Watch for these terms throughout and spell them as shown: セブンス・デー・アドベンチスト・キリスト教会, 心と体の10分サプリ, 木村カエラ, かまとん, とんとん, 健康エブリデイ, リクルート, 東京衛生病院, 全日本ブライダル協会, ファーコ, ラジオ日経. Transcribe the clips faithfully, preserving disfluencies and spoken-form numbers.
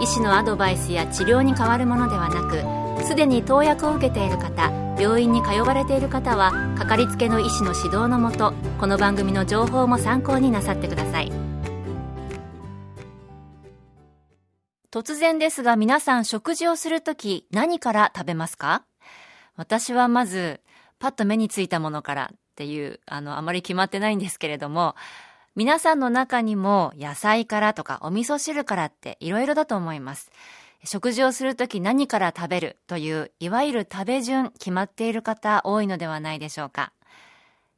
医師のアドバイスや治療に代わるものではなく、すでに投薬を受けている方、病院に通われている方はかかりつけの医師の指導のもと、この番組の情報も参考になさってください。突然ですが、皆さん食事をするとき何から食べますか？私はまずパッと目についたものからっていう、あのあまり決まってないんですけれども、皆さんの中にも野菜からとかお味噌汁からっていろいろだと思います。食事をするとき何から食べるといういわゆる食べ順決まっている方多いのではないでしょうか。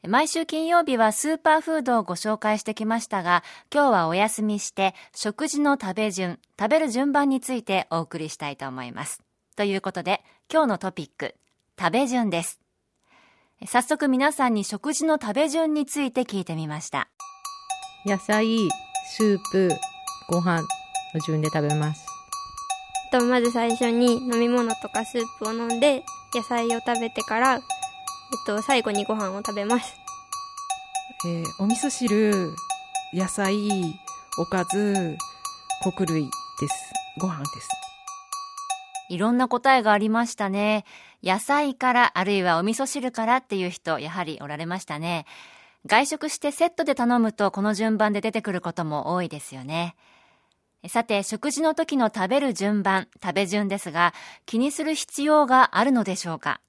毎週金曜日はスーパーフードをご紹介してきましたが、今日はお休みして食事の食べ順、食べる順番についてお送りしたいと思います。ということで今日のトピック、食べ順です。早速皆さんに食事の食べ順について聞いてみました。野菜、スープ、ご飯の順で食べます。とまず最初に飲み物とかスープを飲んで、野菜を食べてから、えっと、最後にご飯を食べます。えー、お味噌汁、野菜、おかず、穀類です。ご飯です。いろんな答えがありましたね。野菜からあるいはお味噌汁からっていう人、やはりおられましたね。外食してセットで頼むとこの順番で出てくることも多いですよね。さて食事の時の食べる順番、食べ順ですが、気にする必要があるのでしょうか。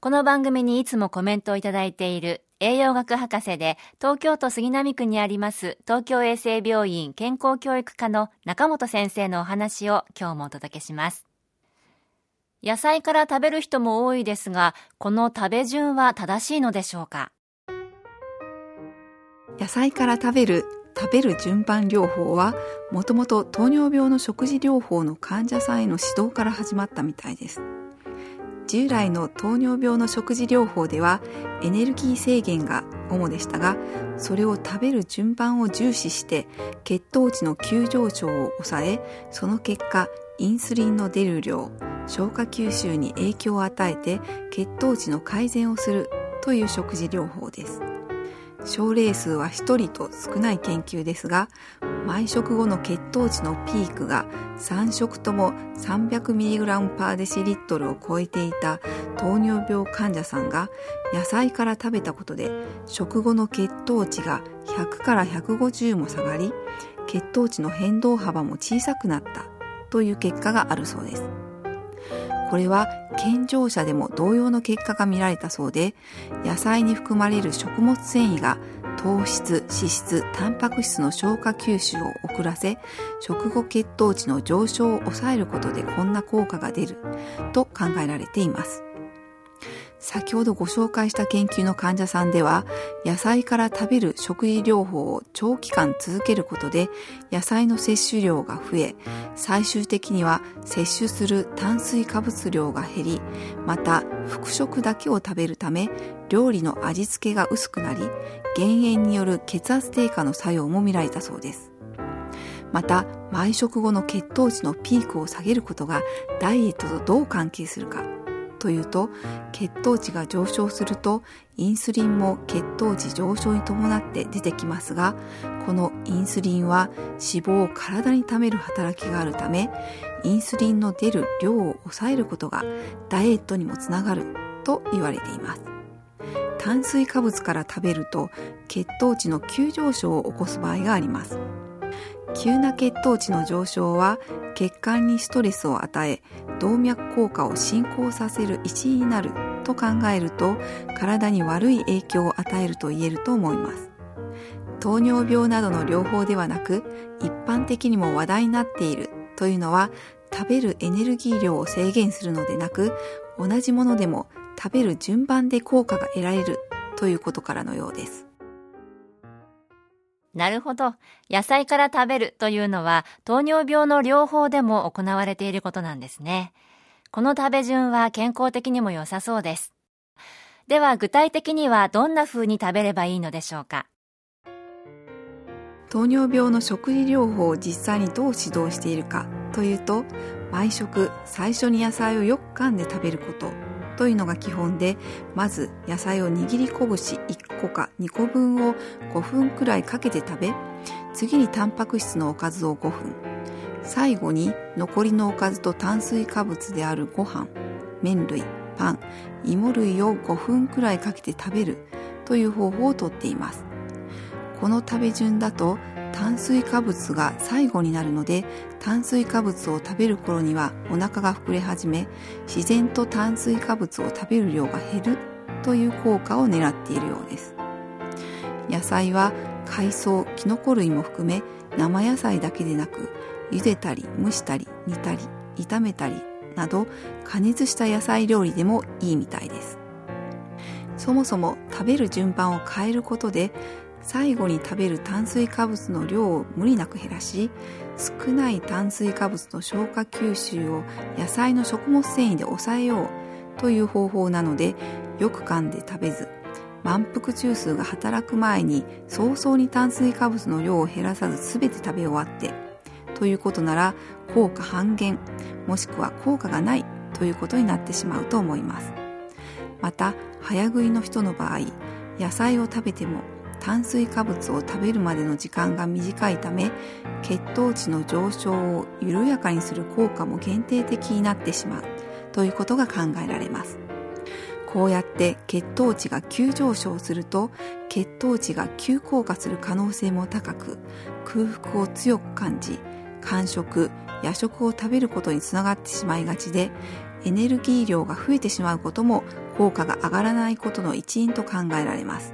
この番組にいつもコメントをいただいている栄養学博士で東京都杉並区にあります東京衛生病院健康教育科の中本先生のお話を今日もお届けします。野菜から食べる人も多いですが、この食べ順は正しいのでしょうか。野菜から食べる食べる順番療法は、もともと糖尿病の食事療法の患者さんへの指導から始まったみたいです。従来の糖尿病の食事療法ではエネルギー制限が主でしたが、それを食べる順番を重視して血糖値の急上昇を抑え、その結果インスリンの出る量、消化吸収に影響を与えて血糖値の改善をするという食事療法です。症例数はひとりと少ない研究ですが、毎食後の血糖値のピークがさん食とも さんびゃくミリグラム パーデシリットルを超えていた糖尿病患者さんが野菜から食べたことで、食後の血糖値がひゃくからひゃくごじゅうも下がり、血糖値の変動幅も小さくなったという結果があるそうです。これは健常者でも同様の結果が見られたそうで、野菜に含まれる食物繊維が糖質、脂質、タンパク質の消化吸収を遅らせ、食後血糖値の上昇を抑えることでこんな効果が出ると考えられています。先ほどご紹介した研究の患者さんでは、野菜から食べる食事療法を長期間続けることで野菜の摂取量が増え、最終的には摂取する炭水化物量が減り、また副食だけを食べるため料理の味付けが薄くなり、減塩による血圧低下の作用も見られたそうです。また毎食後の血糖値のピークを下げることがダイエットとどう関係するかというと、血糖値が上昇するとインスリンも血糖値上昇に伴って出てきますが、このインスリンは脂肪を体にためる働きがあるため、インスリンの出る量を抑えることがダイエットにもつながると言われています。炭水化物から食べると血糖値の急上昇を起こす場合があります。急な血糖値の上昇は血管にストレスを与え、動脈硬化を進行させる一因になると考えると、体に悪い影響を与えると言えると思います。糖尿病などの療法ではなく、一般的にも話題になっているというのは、食べるエネルギー量を制限するのでなく、同じものでも食べる順番で効果が得られるということからのようです。なるほど。野菜から食べるというのは糖尿病の療法でも行われていることなんですね。この食べ順は健康的にも良さそうです。では具体的にはどんな風に食べればいいのでしょうか。糖尿病の食事療法を実際にどう指導しているかというと、毎食最初に野菜をよく噛んで食べることというのが基本で、まず野菜を握り拳いっこかにこぶんをごふんくらいかけて食べ、次にタンパク質のおかずをごふん、最後に残りのおかずと炭水化物であるご飯、麺類、パン、芋類をごふんくらいかけて食べるという方法をとっています。この食べ順だと炭水化物が最後になるので、炭水化物を食べる頃にはお腹が膨れ始め、自然と炭水化物を食べる量が減るという効果を狙っているようです。野菜は海藻、キノコ類も含め、生野菜だけでなく茹でたり蒸したり煮たり炒めたりなど、加熱した野菜料理でもいいみたいです。そもそも食べる順番を変えることで、最後に食べる炭水化物の量を無理なく減らし、少ない炭水化物の消化吸収を野菜の食物繊維で抑えようという方法なので、よく噛んで食べず、満腹中枢が働く前に早々に炭水化物の量を減らさず全て食べ終わってということなら、効果半減もしくは効果がないということになってしまうと思います。また早食いの人の場合、野菜を食べても炭水化物を食べるまでの時間が短いため、血糖値の上昇を緩やかにする効果も限定的になってしまうということが考えられます。こうやって血糖値が急上昇すると、血糖値が急降下する可能性も高く、空腹を強く感じ、間食、夜食を食べることにつながってしまいがちで、エネルギー量が増えてしまうことも効果が上がらないことの一因と考えられます。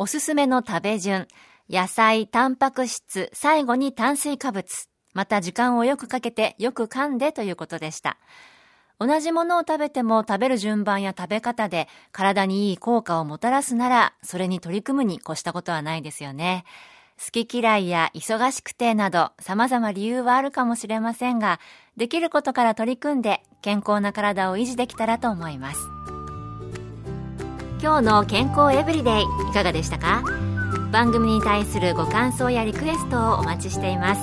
おすすめの食べ順、野菜、タンパク質、最後に炭水化物、また時間をよくかけて、よく噛んでということでした。同じものを食べても食べる順番や食べ方で体にいい効果をもたらすなら、それに取り組むに越したことはないですよね。好き嫌いや忙しくてなど、様々理由はあるかもしれませんが、できることから取り組んで健康な体を維持できたらと思います。今日の健康エブリデイいかがでしたか？番組に対するご感想やリクエストをお待ちしています。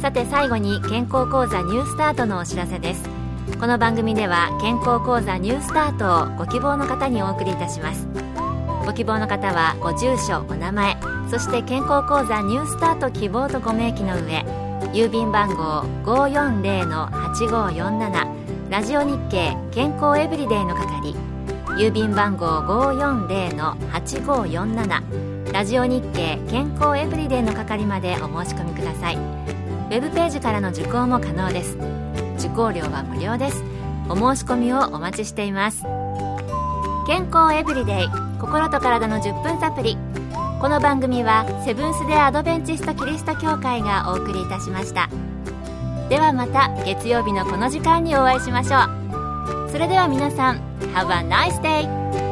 さて最後に健康講座ニュースタートのお知らせです。この番組では健康講座ニュースタートをご希望の方にお送りいたします。ご希望の方はご住所、お名前、そして健康講座ニュースタート希望とご明記の上、郵便番号 ごーよんぜろのはちごーよんなな ラジオ日経健康エブリデイの係、郵便番号 ごーよんぜろのはちごーよんなな ラジオ日経健康エブリデイの係までお申し込みください。ウェブページからの受講も可能です。受講料は無料です。お申し込みをお待ちしています。健康エブリデイ、心と体のじゅっぷんサプリ。この番組はセブンス・デ・アドベンチスト・キリスト教会がお送りいたしました。ではまた月曜日のこの時間にお会いしましょう。それでは皆さん、Have a nice day!